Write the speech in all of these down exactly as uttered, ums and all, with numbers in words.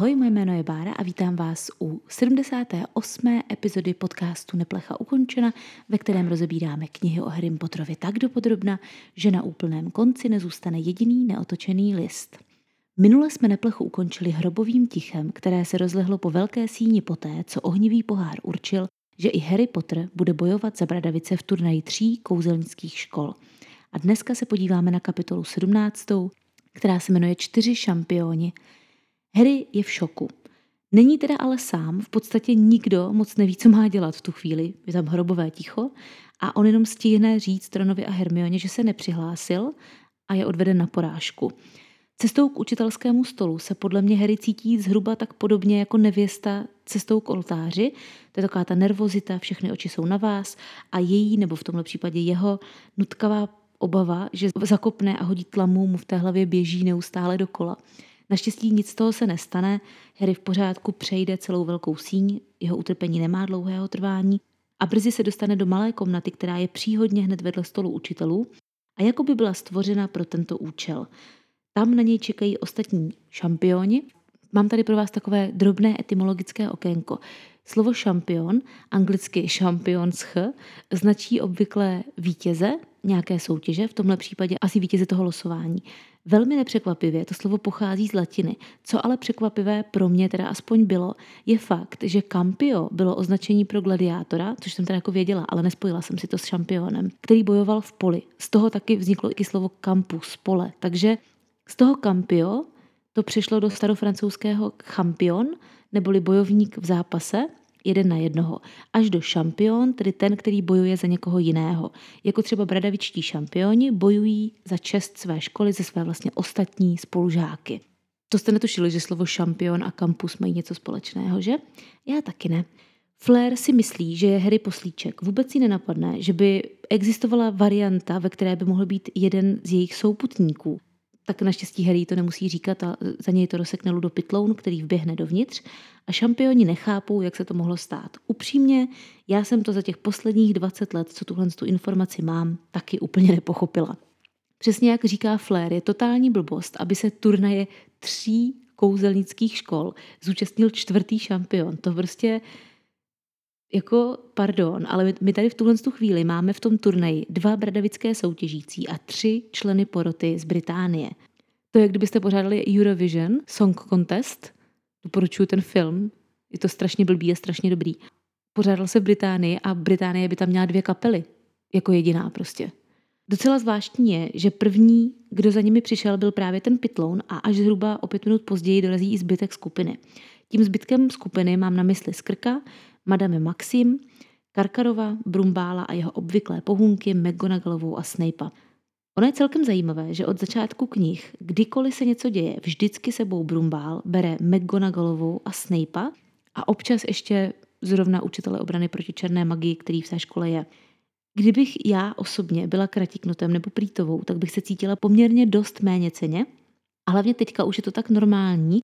Ahoj, moje jméno je Bára a vítám vás u sedmdesáté osmé epizody podcastu Neplecha ukončena, ve kterém rozebíráme knihy o Harrym Potterovi tak dopodrobna, že na úplném konci nezůstane jediný neotočený list. Minule jsme Neplechu ukončili hrobovým tichem, které se rozlehlo po velké síni poté, co Ohnivý pohár určil, že i Harry Potter bude bojovat za Bradavice v turnaji tří kouzelnických škol. A dneska se podíváme na kapitolu sedmnáctou, která se jmenuje Čtyři šampioni. Harry je v šoku. Není teda ale sám, v podstatě nikdo moc neví, co má dělat v tu chvíli, je tam hrobové ticho a on jenom stihne říct Ronovi a Hermioně, že se nepřihlásil a je odveden na porážku. Cestou k učitelskému stolu se podle mě Harry cítí zhruba tak podobně jako nevěsta cestou k oltáři. To je taková ta nervozita, všechny oči jsou na vás a její, nebo v tomhle případě jeho, nutkavá obava, že zakopne a hodí tlamu, mu v té hlavě běží neustále dokola. Naštěstí nic z toho se nestane, Harry v pořádku přejde celou velkou síň, jeho utrpení nemá dlouhého trvání a brzy se dostane do malé komnaty, která je příhodně hned vedle stolu učitelů a jako by byla stvořena pro tento účel. Tam na něj čekají ostatní šampioni. Mám tady pro vás takové drobné etymologické okénko. Slovo šampion, anglicky šampion s ch, značí obvykle vítěze nějaké soutěže, v tomhle případě asi vítěze toho losování. Velmi nepřekvapivě to slovo pochází z latiny. Co ale překvapivé pro mě teda aspoň bylo, je fakt, že campio bylo označení pro gladiátora, což jsem teda jako věděla, ale nespojila jsem si to s šampionem, který bojoval v poli. Z toho taky vzniklo i slovo campus, pole. Takže z toho campio to přešlo do starofrancouzského champion, neboli bojovník v zápase, jeden na jednoho, až do šampion, tedy ten, který bojuje za někoho jiného. Jako třeba bradavičtí šampioni bojují za čest své školy, ze své vlastně ostatní spolužáky. To jste netušili, že slovo šampion a kampus mají něco společného, že? Já taky ne. Fleur si myslí, že je Harry poslíček. Vůbec jí nenapadne, že by existovala varianta, ve které by mohl být jeden z jejich souputníků. Tak naštěstí Harry to nemusí říkat a za něj to rozsekne ludopytloun, který vběhne dovnitř a šampioni nechápou, jak se to mohlo stát. Upřímně, já jsem to za těch posledních dvacet let, co tuhle tu informaci mám, taky úplně nepochopila. Přesně jak říká Fleur, je totální blbost, aby se turnaje tří kouzelnických škol zúčastnil čtvrtý šampion. To prostě jako, pardon, ale my tady v tuhle chvíli máme v tom turnaji dva bradavické soutěžící a tři členy poroty z Británie. To je, kdybyste pořádali Eurovision Song Contest, doporučuji ten film, je to strašně blbý a strašně dobrý. Pořádal se v Británii a Británie by tam měla dvě kapely, jako jediná prostě. Docela zvláštní je, že první, kdo za nimi přišel, byl právě ten pytloun a až zhruba o pět minut později dorazí i zbytek skupiny. Tím zbytkem skupiny mám na mysli Skrka, Madame Maxim, Karkarova, Brumbála a jeho obvyklé pohůnky McGonagallovou a Snapea. Ono je celkem zajímavé, že od začátku knih, kdykoliv se něco děje, vždycky sebou Brumbál bere McGonagallovou a Snapea a občas ještě zrovna učitele obrany proti černé magii, který v té škole je. Kdybych já osobně byla Kratiknutem nebo Prýtovou, tak bych se cítila poměrně dost méněcenně a hlavně teďka už je to tak normální,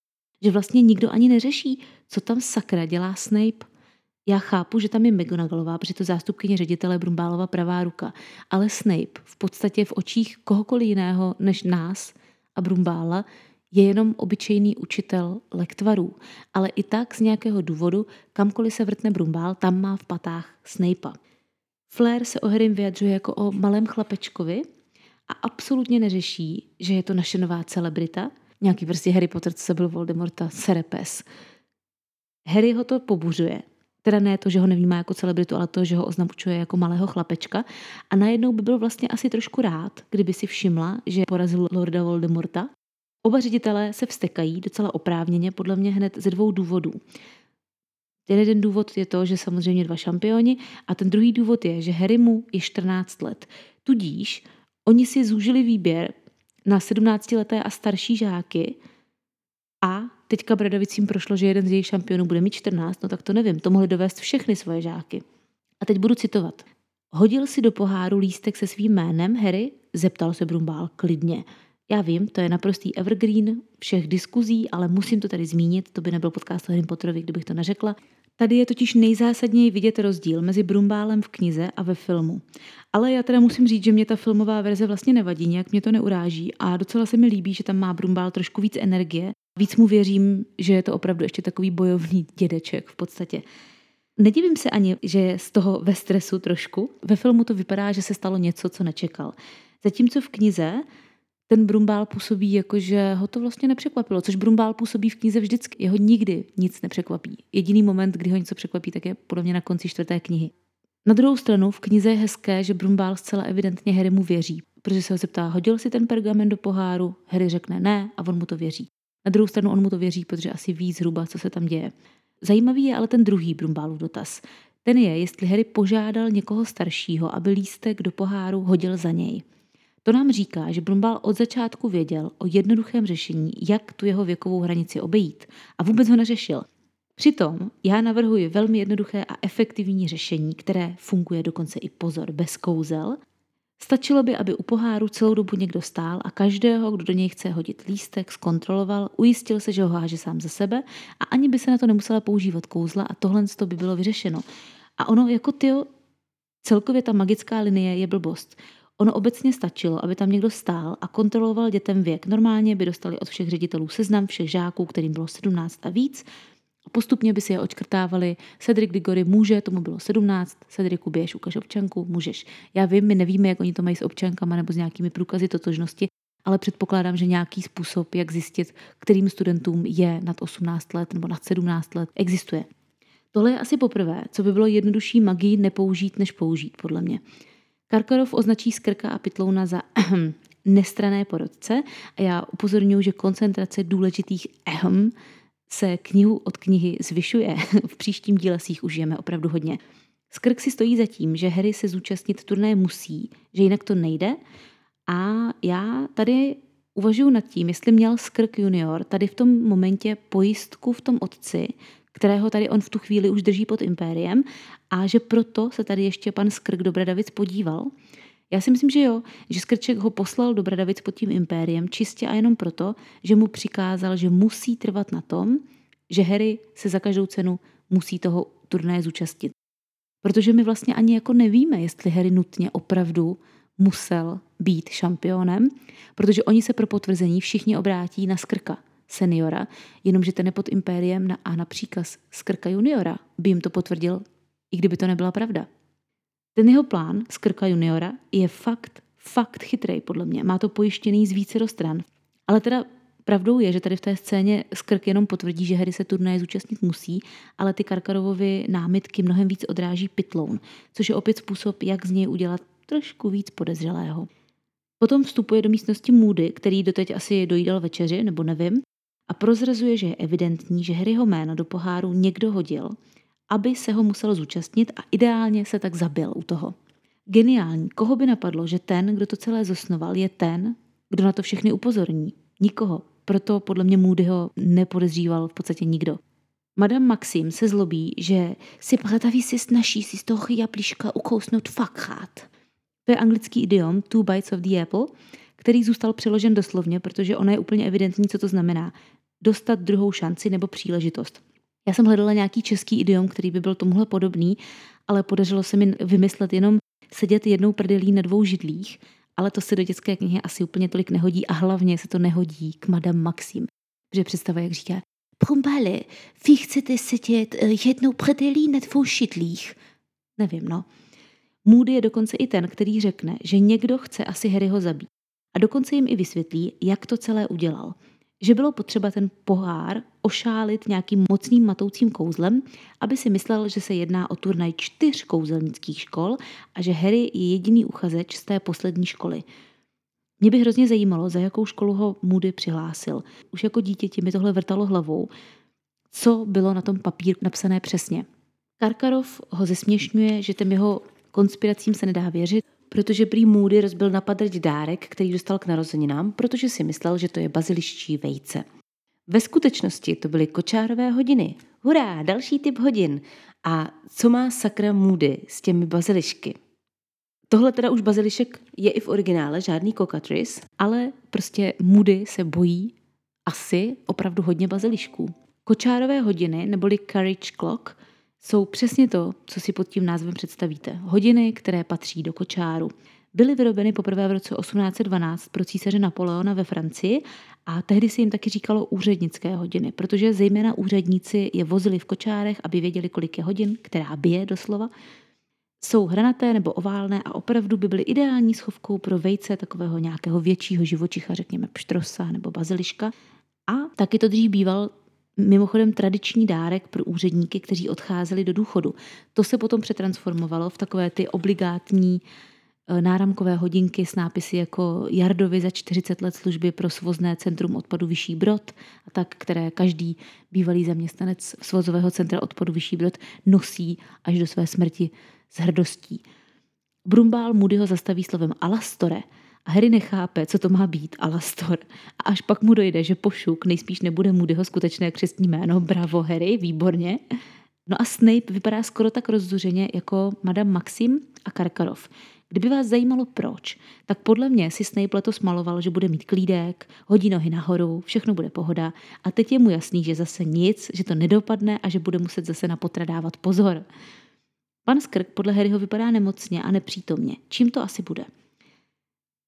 že vlastně nikdo ani neřeší, co tam sakra dělá Snape. Já chápu, že tam je McGonagallová, protože to zástupkyně ředitele Brumbálova pravá ruka, ale Snape v podstatě v očích kohokoliv jiného než nás a Brumbála je jenom obyčejný učitel lektvarů. Ale i tak z nějakého důvodu, kamkoliv se vrtne Brumbál, tam má v patách Snapea. Fleur se o Harrym vyjadřuje jako o malém chlapečkovi a absolutně neřeší, že je to naše nová celebrita, nějaký prostě Harry Potter, co se byl Voldemorta, serepes. Harry ho to pobuřuje. Teda ne to, že ho nevnímá jako celebritu, ale to, že ho označuje jako malého chlapečka. A najednou by byl vlastně asi trošku rád, kdyby si všimla, že porazil Lorda Voldemorta. Oba ředitelé se vztekají docela oprávněně, podle mě hned ze dvou důvodů. Ten jeden důvod je to, že samozřejmě dva šampioni a ten druhý důvod je, že Harry mu je čtrnáct let. Tudíž oni si zúžili výběr na sedmnáctileté a starší žáky a teďka Bradavicím prošlo, že jeden z jejich šampionů bude mít čtrnáct, no tak to nevím, to mohli dovést všechny svoje žáky. A teď budu citovat. Hodil si do poháru lístek se svým jménem, Harry? Zeptal se Brumbál klidně. Já vím, to je naprostý evergreen všech diskuzí, ale musím to tady zmínit, to by nebyl podcast o Harrym Potterovi, kdybych to neřekla. Tady je totiž nejzásadněji vidět rozdíl mezi Brumbálem v knize a ve filmu. Ale já teda musím říct, že mě ta filmová verze vlastně nevadí, nějak mě to neuráží a docela se mi líbí, že tam má Brumbál trošku víc energie, Víc mu věřím, že je to opravdu ještě takový bojovný dědeček v podstatě. Nedivím se ani, že je z toho ve stresu trošku. Ve filmu to vypadá, že se stalo něco, co nečekal. Zatímco v knize ten Brumbál působí jako, že ho to vlastně nepřekvapilo, což Brumbál působí v knize vždycky. Jeho nikdy nic nepřekvapí. Jediný moment, kdy ho něco překvapí, tak je podobně na konci čtvrté knihy. Na druhou stranu v knize je hezké, že Brumbál zcela evidentně Harrymu věří, protože se ho zeptá, hodil si ten pergamen do poháru, Harry řekne ne a on mu to věří. Na druhou stranu on mu to věří, protože asi ví zhruba, co se tam děje. Zajímavý je ale ten druhý Brumbálův dotaz. Ten je, jestli Harry požádal někoho staršího, aby lístek do poháru hodil za něj. To nám říká, že Brumbál od začátku věděl o jednoduchém řešení, jak tu jeho věkovou hranici obejít, a vůbec ho neřešil. Přitom já navrhuji velmi jednoduché a efektivní řešení, které funguje dokonce i pozor bez kouzel. Stačilo by, aby u poháru celou dobu někdo stál a každého, kdo do něj chce hodit lístek, zkontroloval, ujistil se, že ho háže sám za sebe a ani by se na to nemusela používat kouzla a tohle by bylo vyřešeno. A ono jako tyjo, celkově ta magická linie je blbost. Ono obecně stačilo, aby tam někdo stál a kontroloval dětem věk. Normálně by dostali od všech ředitelů seznam všech žáků, kterým bylo sedmnáct a víc. Postupně by si je odškrtávali. Cedrik Digori může, tomu bylo sedmnáct, Cedriku běž, ukaž občanku, můžeš. Já vím, my nevíme, jak oni to mají s občankama nebo s nějakými průkazy totožnosti, ale předpokládám, že nějaký způsob, jak zjistit, kterým studentům je nad osmnáct let nebo nad sedmnáct let, existuje. Tohle je asi poprvé, co by bylo jednodušší magii nepoužít, než použít, podle mě. Karkarov označí Skrka a Pitlouna za ehm, nestranné porotce a já upozorňuji, že koncentrace důležitých ehm se knihu od knihy zvyšuje. V příštím díle si jich užijeme opravdu hodně. Skrk si stojí za tím, že Harry se zúčastnit turnaje musí, že jinak to nejde, a já tady uvažuji nad tím, jestli měl Skrk junior tady v tom momentě pojistku v tom otci, kterého tady on v tu chvíli už drží pod impériem, a že proto se tady ještě pan Skrk do Bradavic podíval. Já si myslím, že jo, že Skrček ho poslal do Bradavic pod tím impériem čistě a jenom proto, že mu přikázal, že musí trvat na tom, že Harry se za každou cenu musí toho turnaje zúčastnit. Protože my vlastně ani jako nevíme, jestli Harry nutně opravdu musel být šampionem, protože oni se pro potvrzení všichni obrátí na Skrka seniora, jenomže ten je pod impériem na, a na příkaz Skrka juniora by jim to potvrdil, i kdyby to nebyla pravda. Ten jeho plán Skrka juniora je fakt, fakt chytrej podle mě. Má to pojištěný z vícero stran. Ale teda pravdou je, že tady v té scéně Skrk jenom potvrdí, že Harry se turnaje zúčastnit musí, ale ty Karkarovovy námitky mnohem víc odráží Pitloun, což je opět způsob, jak z něj udělat trošku víc podezřelého. Potom vstupuje do místnosti Moody, který doteď asi dojídal večeři, nebo nevím, a prozrazuje, že je evidentní, že Harryho jméno do poháru někdo hodil, aby se ho musel zúčastnit a ideálně se tak zabil u toho. Geniální, koho by napadlo, že ten, kdo to celé zosnoval, je ten, kdo na to všechny upozorní. Nikoho. Proto podle mě Moodyho nepodezříval v podstatě nikdo. Madame Maxim se zlobí, že si Bradavice si snaží si z toho jablíčka ukousnout dvakrát. To je anglický idiom two bites of the apple, který zůstal přeložen doslovně, protože ona je úplně evidentní, co to znamená. Dostat druhou šanci nebo příležitost. Já jsem hledala nějaký český idiom, který by byl tomuhle podobný, ale podařilo se mi vymyslet jenom sedět jednou prdelí na dvou židlích, ale to se do dětské knihy asi úplně tolik nehodí a hlavně se to nehodí k Madame Maxim. Protože představa, jak říká, Brumbále, vy chcete sedět jednou prdelí na dvou židlích. Nevím, no. Moody je dokonce i ten, který řekne, že někdo chce asi Harryho zabít. A dokonce jim i vysvětlí, jak to celé udělal. Že bylo potřeba ten pohár ošálit nějakým mocným matoucím kouzlem, aby si myslel, že se jedná o turnaj čtyř kouzelnických škol a že Harry je jediný uchazeč z té poslední školy. Mě by hrozně zajímalo, za jakou školu ho Moody přihlásil. Už jako dítěti mi tohle vrtalo hlavou, co bylo na tom papíru napsané přesně. Karkarov ho zesměšňuje, že těm jeho konspiracím se nedá věřit, protože prý Moody rozbil na padrť dárek, který dostal k narozeninám, protože si myslel, že to je baziliští vejce. Ve skutečnosti to byly kočárové hodiny. Hurá, další typ hodin. A co má sakra Moody s těmi bazilišky? Tohle teda už bazilišek je i v originále, žádný cockatrice, ale prostě Moody se bojí asi opravdu hodně bazilišků. Kočárové hodiny, neboli carriage clock, jsou přesně to, co si pod tím názvem představíte. Hodiny, které patří do kočáru. Byly vyrobeny poprvé v roce osmnáct dvanáct pro císaře Napoleona ve Francii A tehdy se jim taky říkalo úřednické hodiny, protože zejména úředníci je vozili v kočárech, aby věděli, kolik je hodin, která bije doslova. Jsou hranaté nebo oválné a opravdu by byly ideální schovkou pro vejce takového nějakého většího živočicha, řekněme pštrosa nebo baziliška. A taky to dřív býval mimochodem tradiční dárek pro úředníky, kteří odcházeli do důchodu. To se potom přetransformovalo v takové ty obligátní náramkové hodinky s nápisy jako Jardovi za čtyřicet let služby pro svozné centrum odpadu Vyšší Brod, a tak, které každý bývalý zaměstnanec svozového centra odpadu Vyšší Brod nosí až do své smrti s hrdostí. Brumbál Moodyho zastaví slovem Alastore a Harry nechápe, co to má být Alastor. A až pak mu dojde, že pošuk nejspíš nebude Moodyho skutečné křestní jméno. Bravo Harry, výborně. No a Snape vypadá skoro tak rozzuřeně jako Madame Maxim a Karkarov. Kdyby vás zajímalo proč, tak podle mě si Snape letos maloval, že bude mít klídek, hodí nohy nahoru, všechno bude pohoda a teď je mu jasný, že zase nic, že to nedopadne a že bude muset zase na potra dávat pozor. Pan Skrk podle Harryho vypadá nemocně a nepřítomně. Čím to asi bude?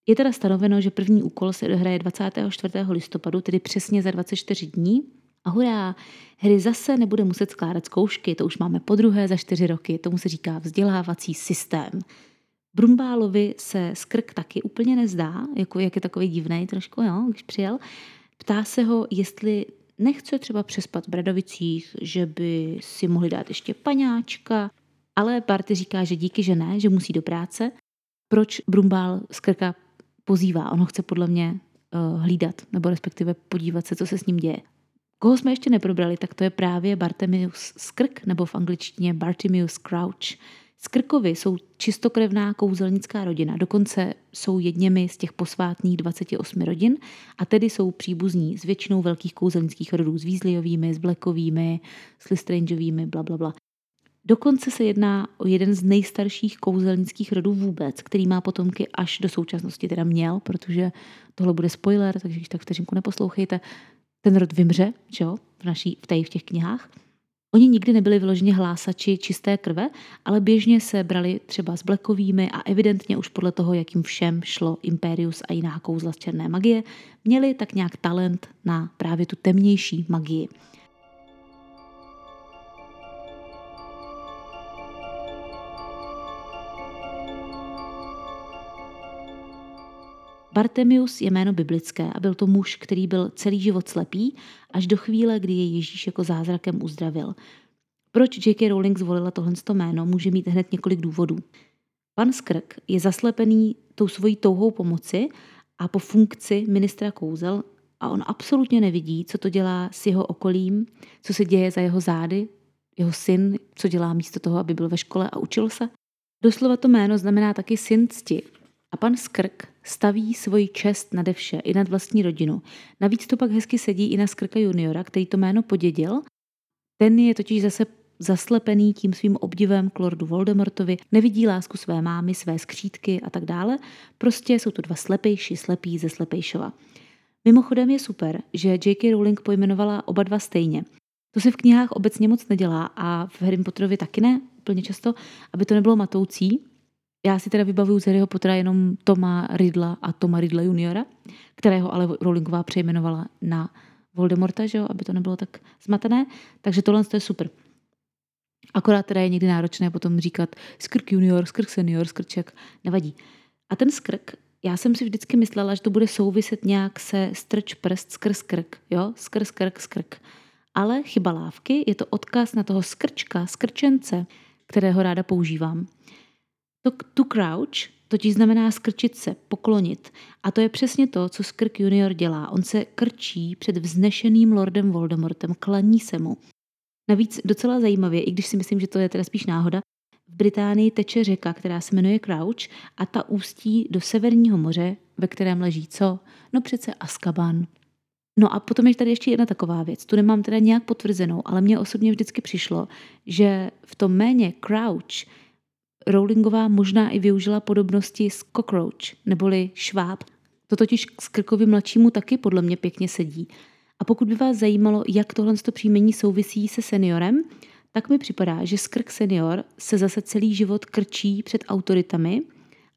Je teda stanoveno, že první úkol se odehraje dvacátého čtvrtého listopadu, tedy přesně za dvacet čtyři dní. A hurá, Harry zase nebude muset skládat zkoušky, to už máme podruhé za čtyři roky, tomu se říká vzdělávací systém. Brumbálovi se Skrk taky úplně nezdá, jako jak je takový divnej trošku, jo, když přijel. Ptá se ho, jestli nechce třeba přespat v Bradavicích, že by si mohli dát ještě paňáčka, ale Barty říká, že díky, že ne, že musí do práce. Proč Brumbál Skrka pozývá? On ho chce podle mě uh, hlídat, nebo respektive podívat se, co se s ním děje. Koho jsme ještě neprobrali, tak to je právě Bartemius Skrk, nebo v angličtině Bartemius Crouch. Skrkovi jsou čistokrevná kouzelnická rodina, dokonce jsou jedněmi z těch posvátných dvaceti osmi rodin a tedy jsou příbuzní s většinou velkých kouzelnických rodů, s Weasleyovými, s Blackovými, s Lestrangeovými, blablabla. Dokonce se jedná o jeden z nejstarších kouzelnických rodů vůbec, který má potomky až do současnosti, teda měl, protože tohle bude spoiler, takže když tak vteřinku neposlouchejte, ten rod vymře, že jo, v, naší, v, tej, v těch knihách. Oni nikdy nebyli vyloženě hlásači čisté krve, ale běžně se brali třeba s Blackovými a evidentně už podle toho, jak jim všem šlo Imperius a jiná kouzla z černé magie, měli tak nějak talent na právě tu temnější magii. Bartemius je jméno biblické a byl to muž, který byl celý život slepý, až do chvíle, kdy je Ježíš jako zázrakem uzdravil. Proč J K. Rowling zvolila tohleto jméno, může mít hned několik důvodů. Pan Skrk je zaslepený tou svojí touhou pomoci a po funkci ministra kouzel a on absolutně nevidí, co to dělá s jeho okolím, co se děje za jeho zády, jeho syn, co dělá místo toho, aby byl ve škole a učil se. Doslova to jméno znamená taky syn cti. A pan Skrk staví svoji čest nade vše, i nad vlastní rodinu. Navíc to pak hezky sedí i na Skrka juniora, který to jméno podědil. Ten je totiž zase zaslepený tím svým obdivem k Lordu Voldemortovi, nevidí lásku své mámy, své skřítky a tak dále. Prostě jsou to dva slepejši, slepí ze slepejšova. Mimochodem je super, že J K. Rowling pojmenovala oba dva stejně. To se v knihách obecně moc nedělá a v Harry Potterovi taky ne, úplně často, aby to nebylo matoucí. Já si teda vybavuju z Harryho Pottera jenom Toma Riddla a Toma Riddla juniora, kterého ale Rowlingová přejmenovala na Voldemorta, že jo, aby to nebylo tak zmatené. Takže tohle je super. Akorát teda je někdy náročné potom říkat Skrk junior, Skrk senior, Skrček, nevadí. A ten Skrk, já jsem si vždycky myslela, že to bude souviset nějak se strč prst skrz krk, jo, skrz krk, skrk. Ale chyba lávky, je to odkaz na toho Skrčka, Skrčence, kterého ráda používám. To crouch totiž znamená skrčit se, poklonit. A to je přesně to, co Skrk junior dělá. On se krčí před vznešeným Lordem Voldemortem, klaní se mu. Navíc docela zajímavě, i když si myslím, že to je teda spíš náhoda, v Británii teče řeka, která se jmenuje Crouch a ta ústí do Severního moře, ve kterém leží co? No přece Azkaban. No a potom je tady ještě jedna taková věc. Tu nemám teda nějak potvrzenou, ale mně osobně vždycky přišlo, že v tom jméně Crouch Rowlingová možná i využila podobnosti s cockroach, neboli šváb. To totiž k Skrkovi mladšímu taky podle mě pěkně sedí. A pokud by vás zajímalo, jak tohle příjmení souvisí se seniorem, tak mi připadá, že Skrk senior se zase celý život krčí před autoritami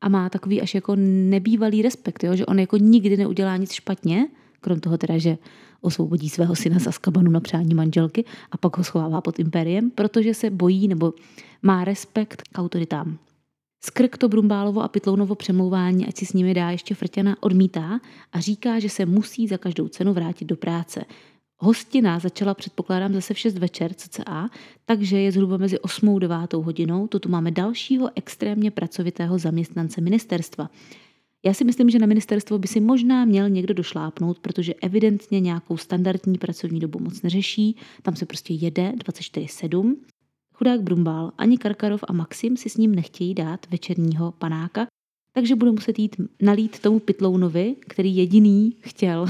a má takový až jako nebývalý respekt, jo? Že on jako nikdy neudělá nic špatně, krom toho teda, že osvobodí svého syna z Azkabanu na přání manželky a pak ho schovává pod impériem, protože se bojí nebo má respekt k autoritám. Skrk to Brumbálovo a Pitlounovo přemlouvání, ať si s nimi dá ještě frťana, odmítá a říká, že se musí za každou cenu vrátit do práce. Hostina začala, předpokládám, zase v šest večer cca, takže je zhruba mezi osmou a devátou hodinou. To tu máme dalšího extrémně pracovitého zaměstnance ministerstva. Já si myslím, že na ministerstvo by si možná měl někdo došlápnout, protože evidentně nějakou standardní pracovní dobu moc neřeší, tam se prostě jede dvacet čtyři sedm. Chudák Brumbál, ani Karkarov a Maxim si s ním nechtějí dát večerního panáka, takže bude muset jít nalít tomu Pitlounovi, který jediný chtěl.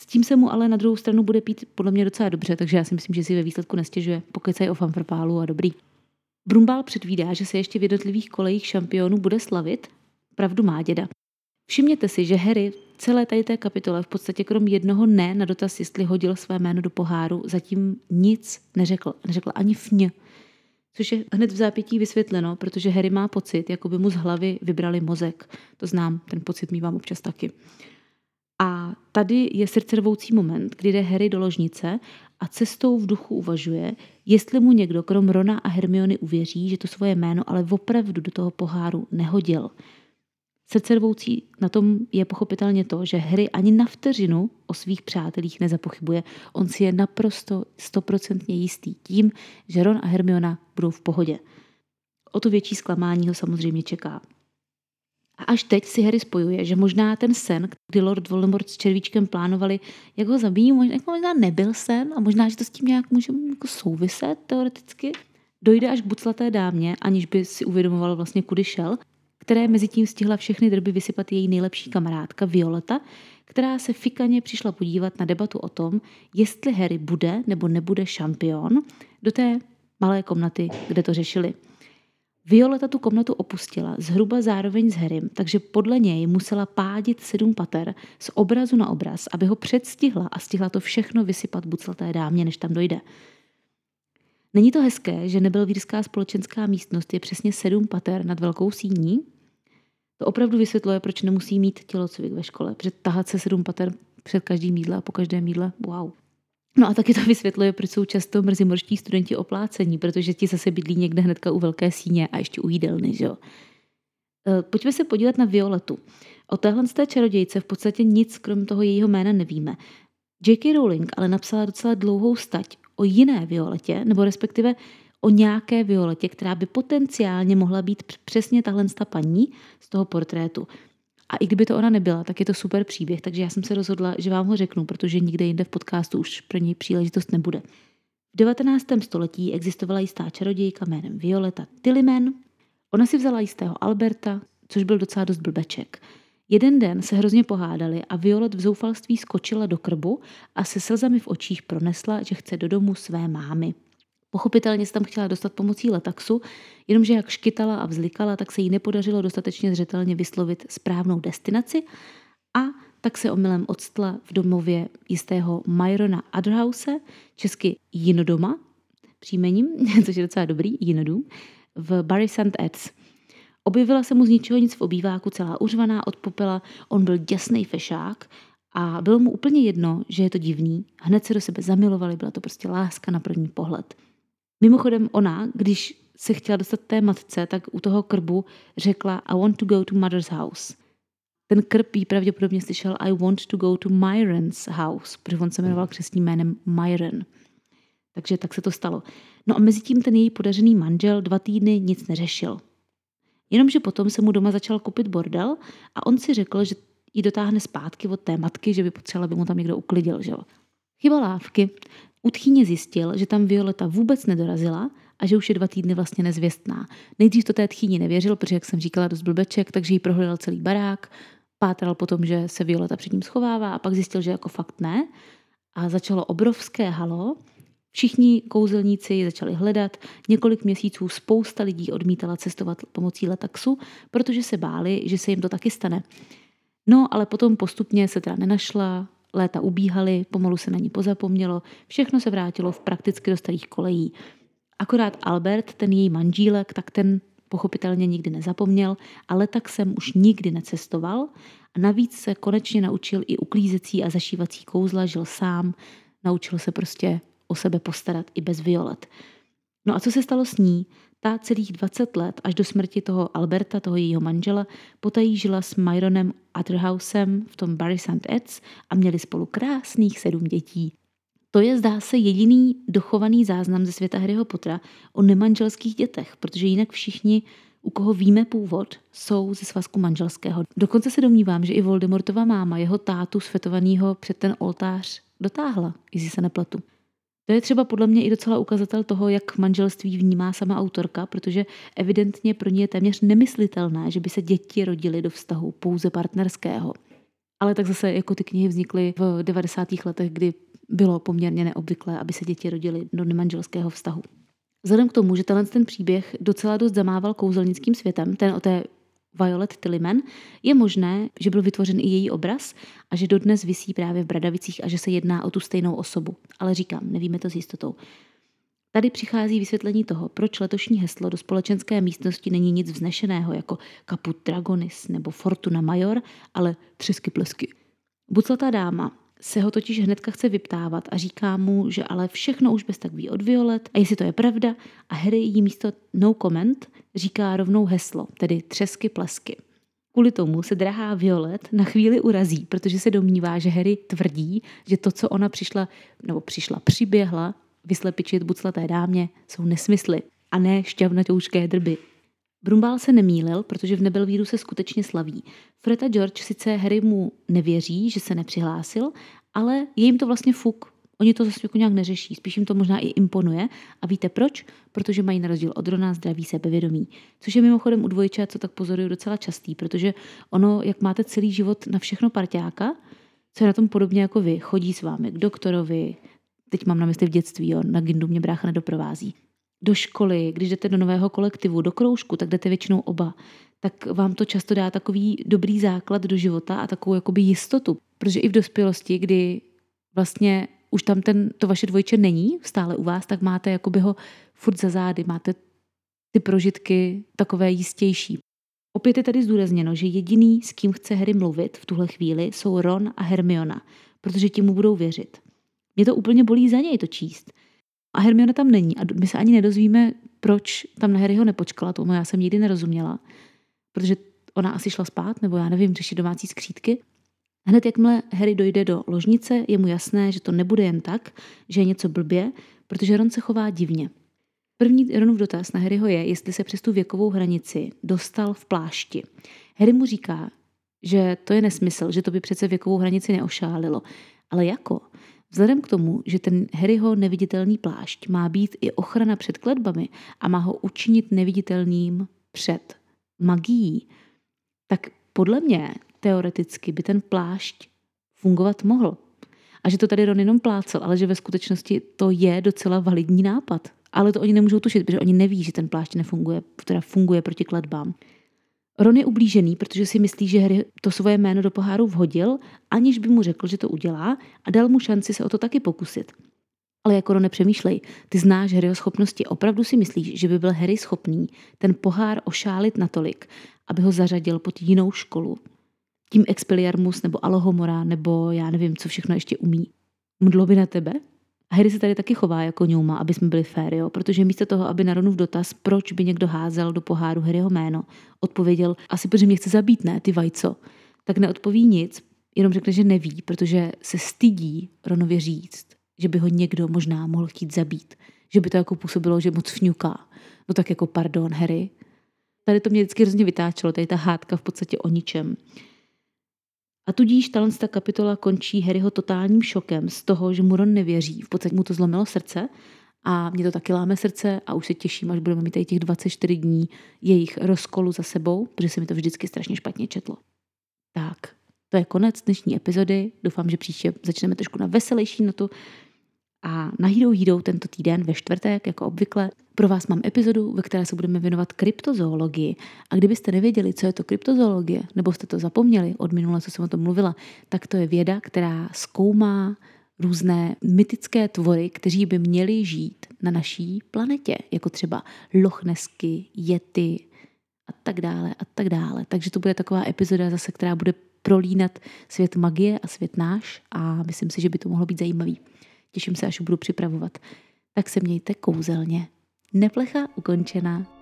S tím se mu ale na druhou stranu bude pít podle mě docela dobře, takže já si myslím, že si ve výsledku nestěžuje, pokecají o fanfarpálu a dobrý. Brumbál předvídá, že se ještě v jednotlivých kolejích šampionů bude slavit, pravdu má děda. Všimněte si, že Harry celé tady té kapitole v podstatě krom jednoho ne na dotaz, jestli hodil své jméno do poháru, zatím nic neřekl, neřekl ani fň. Což je hned v zápětí vysvětleno, protože Harry má pocit, jako by mu z hlavy vybrali mozek. To znám, ten pocit mívám občas taky. A tady je srdcervoucí moment, kdy jde Harry do ložnice a cestou v duchu uvažuje, jestli mu někdo krom Rona a Hermiony uvěří, že to svoje jméno ale opravdu do toho poháru nehodil. Srdcervoucí na tom je pochopitelně to, že Harry ani na vteřinu o svých přátelích nezapochybuje. On si je naprosto stoprocentně jistý tím, že Ron a Hermiona budou v pohodě. O to větší zklamání ho samozřejmě čeká. A až teď si Harry spojuje, že možná ten sen, kdy Lord Voldemort s Červíčkem plánovali, jak ho zabijí, možná nebyl sen a možná, že to s tím nějak může jako souviset teoreticky. Dojde až k buclaté dámě, aniž by si uvědomoval vlastně, kudy šel, které mezi tím stihla všechny drby vysypat její nejlepší kamarádka Violeta, která se fikaně přišla podívat na debatu o tom, jestli Harry bude nebo nebude šampion, do té malé komnaty, kde to řešili. Violeta tu komnatu opustila zhruba zároveň s Harrym, takže podle něj musela pádit sedm pater z obrazu na obraz, aby ho předstihla a stihla to všechno vysypat buclaté dámě, než tam dojde. Není to hezké, že nebelvírská společenská místnost je přesně sedm pater nad velkou síní? To opravdu vysvětluje, proč nemusí mít tělocvik ve škole, protože tahat se sedm pater před každým jídlem a po každém jídle, wow. No a taky to vysvětluje, proč jsou často mrzimorští studenti oplácení, protože ti zase bydlí někde hnedka u velké síně a ještě u jídelny, že jo? Pojďme se podívat na Violetu. O téhle z té čarodějce v podstatě nic, krom toho jejího jména, nevíme. J K Rowling ale napsala docela dlouhou stať o jiné Violetě, nebo respektive o nějaké Violetě, která by potenciálně mohla být přesně tahle ta paní z toho portrétu. A i kdyby to ona nebyla, tak je to super příběh, takže já jsem se rozhodla, že vám ho řeknu, protože nikde jinde v podcastu už pro něj příležitost nebude. V devatenáctém století existovala jistá čarodějka jménem Violeta Tillyman. Ona si vzala jistého Alberta, což byl docela dost blbeček. Jeden den se hrozně pohádali a Violet v zoufalství skočila do krbu a se slzami v očích pronesla, že chce do domu své mámy. Pochopitelně se tam chtěla dostat pomocí letaxu, jenomže jak škytala a vzlikala, tak se jí nepodařilo dostatečně zřetelně vyslovit správnou destinaci a tak se omylem odstla v domově jistého Myrona Adrhause, česky Jinodoma, příjmením, což je docela dobrý, Jinodům, v Bury Saint Edmunds. Objevila se mu z ničeho nic v obýváku celá uřvaná od popela, on byl děsnej fešák a bylo mu úplně jedno, že je to divný. Hned se do sebe zamilovali, byla to prostě láska na první pohled. Mimochodem ona, když se chtěla dostat té matce, tak u toho krbu řekla I want to go to mother's house. Ten krb jí pravděpodobně slyšel I want to go to Myron's house, protože on se jmenoval křestním jménem Myron. Takže tak se to stalo. No a mezi tím ten její podařený manžel dva týdny nic neřešil. Jenomže potom se mu doma začal kupit bordel a on si řekl, že ji dotáhne zpátky od té matky, že by potřeboval, aby mu tam někdo uklidil. Že? Chyba lávky. U tchýně zjistil, že tam Violeta vůbec nedorazila a že už je dva týdny vlastně nezvěstná. Nejdřív to té tchýni nevěřil, protože, jak jsem říkala, dost blbeček, takže jí prohledal celý barák, pátral potom, že se Violeta před ním schovává a pak zjistil, že jako fakt ne. A začalo obrovské halo. Všichni kouzelníci ji začali hledat. Několik měsíců spousta lidí odmítala cestovat pomocí letaxu, protože se báli, že se jim to taky stane. No, ale potom postupně se teda nenašla, léta ubíhaly, pomalu se na ní pozapomnělo, všechno se vrátilo v prakticky do starých kolejí. Akorát Albert, ten její manžílek, tak ten pochopitelně nikdy nezapomněl, ale tak jsem už nikdy necestoval a navíc se konečně naučil i uklízecí a zašívací kouzla, žil sám, naučil se prostě o sebe postarat i bez Violet. No a co se stalo s ní? Ta celých dvacet let až do smrti toho Alberta, toho jejího manžela, potají žila s Myronem Adrhousem v tom Bury Saint Edmunds a měli spolu krásných sedm dětí. To je, zdá se, jediný dochovaný záznam ze světa Harryho Pottera o nemanželských dětech, protože jinak všichni, u koho víme původ, jsou ze svazku manželského. Dokonce se domnívám, že i Voldemortova máma jeho tátu světovanýho před ten oltář dotáhla, jestli se nepletu. To je třeba podle mě i docela ukazatel toho, jak manželství vnímá sama autorka, protože evidentně pro ní je téměř nemyslitelné, že by se děti rodily do vztahu pouze partnerského. Ale tak zase jako ty knihy vznikly v devadesátých letech, kdy bylo poměrně neobvyklé, aby se děti rodily do nemanželského vztahu. Vzhledem k tomu, že ten příběh docela dost zamával kouzelnickým světem, ten o té Violet Tillyman, je možné, že byl vytvořen i její obraz a že dodnes visí právě v Bradavicích a že se jedná o tu stejnou osobu. Ale říkám, nevíme to s jistotou. Tady přichází vysvětlení toho, proč letošní heslo do společenské místnosti není nic vznešeného jako Caput Dragonis nebo Fortuna Major, ale třesky plesky. Buclatá dáma se ho totiž hnedka chce vyptávat a říká mu, že ale všechno už bez tak ví od Violet a jestli to je pravda, a Harry jí místo no comment říká rovnou heslo, tedy třesky plesky. Kvůli tomu se drahá Violet na chvíli urazí, protože se domnívá, že Harry tvrdí, že to, co ona přišla, nebo přišla, přiběhla vyslepičit buclaté dámě, jsou nesmysly a ne šťavnatoušké drby. Brumbál se nemýlil, protože v Nebelvíru se skutečně slaví. Fred a George sice Harry mu nevěří, že se nepřihlásil, ale je jim to vlastně fuk. Oni to zase jako nějak neřeší, spíš jim to možná i imponuje. A víte proč? Protože mají na rozdíl od Rona zdravý sebevědomí. Což je mimochodem u dvojčat, co tak pozoruju, docela častý, protože ono, jak máte celý život na všechno parťáka, co je na tom podobně jako vy, chodí s vámi k doktorovi, teď mám na mysli v dětství, jo, na gindu mě brácha nedoprovází. Do školy, když jdete do nového kolektivu, do kroužku, tak jdete většinou oba, tak vám to často dá takový dobrý základ do života a takovou jakoby jistotu. Protože i v dospělosti, kdy vlastně už tam ten, to vaše dvojče není stále u vás, tak máte jakoby ho furt za zády, máte ty prožitky takové jistější. Opět je tady zdůrazněno, že jediný, s kým chce Harry mluvit v tuhle chvíli, jsou Ron a Hermiona, protože ti mu budou věřit. Mě to úplně bolí za něj to číst. A Hermiona tam není a my se ani nedozvíme, proč tam na Harryho nepočkala, tomu já jsem nikdy nerozuměla, protože ona asi šla spát, nebo já nevím, řešit domácí skřítky. Hned jakmile Harry dojde do ložnice, je mu jasné, že to nebude jen tak, že je něco blbě, protože Ron se chová divně. První Ronův dotaz na Harryho je, jestli se přes tu věkovou hranici dostal v plášti. Harry mu říká, že to je nesmysl, že to by přece věkovou hranici neošálilo. Ale jako? Vzhledem k tomu, že ten Harryho neviditelný plášť má být i ochrana před kletbami a má ho učinit neviditelným před magií, tak podle mě teoreticky by ten plášť fungovat mohl. A že to tady Ron jenom plácel, ale že ve skutečnosti to je docela validní nápad. Ale to oni nemůžou tušit, protože oni neví, že ten plášť nefunguje, teda funguje proti kletbám. Ron je ublížený, protože si myslí, že Harry to svoje jméno do poháru vhodil, aniž by mu řekl, že to udělá, a dal mu šanci se o to taky pokusit. Ale jako Ron, nepřemýšlej, ty znáš Harryho schopnosti, opravdu si myslíš, že by byl Harry schopný ten pohár ošálit natolik, aby ho zařadil pod jinou školu? Tím Expelliarmus nebo Alohomora nebo já nevím, co všechno ještě umí. Mdlo by na tebe? A Harry se tady taky chová jako ňouma, aby jsme byli fér, jo? Protože místo toho, aby na Ronův dotaz, proč by někdo házel do poháru Harryho jméno, odpověděl, asi protože mě chce zabít, ne, ty vajco, tak neodpoví nic, jenom řekne, že neví, protože se stydí Ronově říct, že by ho někdo možná mohl chtít zabít, že by to jako působilo, že moc fňuká. No tak jako pardon, Harry. Tady to mě vždycky hrozně vytáčelo, tady ta hádka v podstatě o ničem. A tudíž ta kapitola končí Harryho totálním šokem z toho, že mu Ron nevěří. V podstatě mu to zlomilo srdce a mě to taky láme srdce a už se těším, až budeme mít tady těch dvacet čtyři dní jejich rozkolu za sebou, protože se mi to vždycky strašně špatně četlo. Tak, to je konec dnešní epizody. Doufám, že příště začneme trošku na veselější notu. A na Hýdou Hýdou tento týden ve čtvrtek, jako obvykle, pro vás mám epizodu, ve které se budeme věnovat kryptozoologii. A kdybyste nevěděli, co je to kryptozoologie, nebo jste to zapomněli od minule, co jsem o tom mluvila, tak to je věda, která zkoumá různé mytické tvory, kteří by měli žít na naší planetě, jako třeba lochnesky, jety a tak dále a tak dále. Takže to bude taková epizoda zase, která bude prolínat svět magie a svět náš a myslím si, že by to mohlo být zajímavý. Těším se, až budu připravovat. Tak se mějte kouzelně. Neplecha ukončena.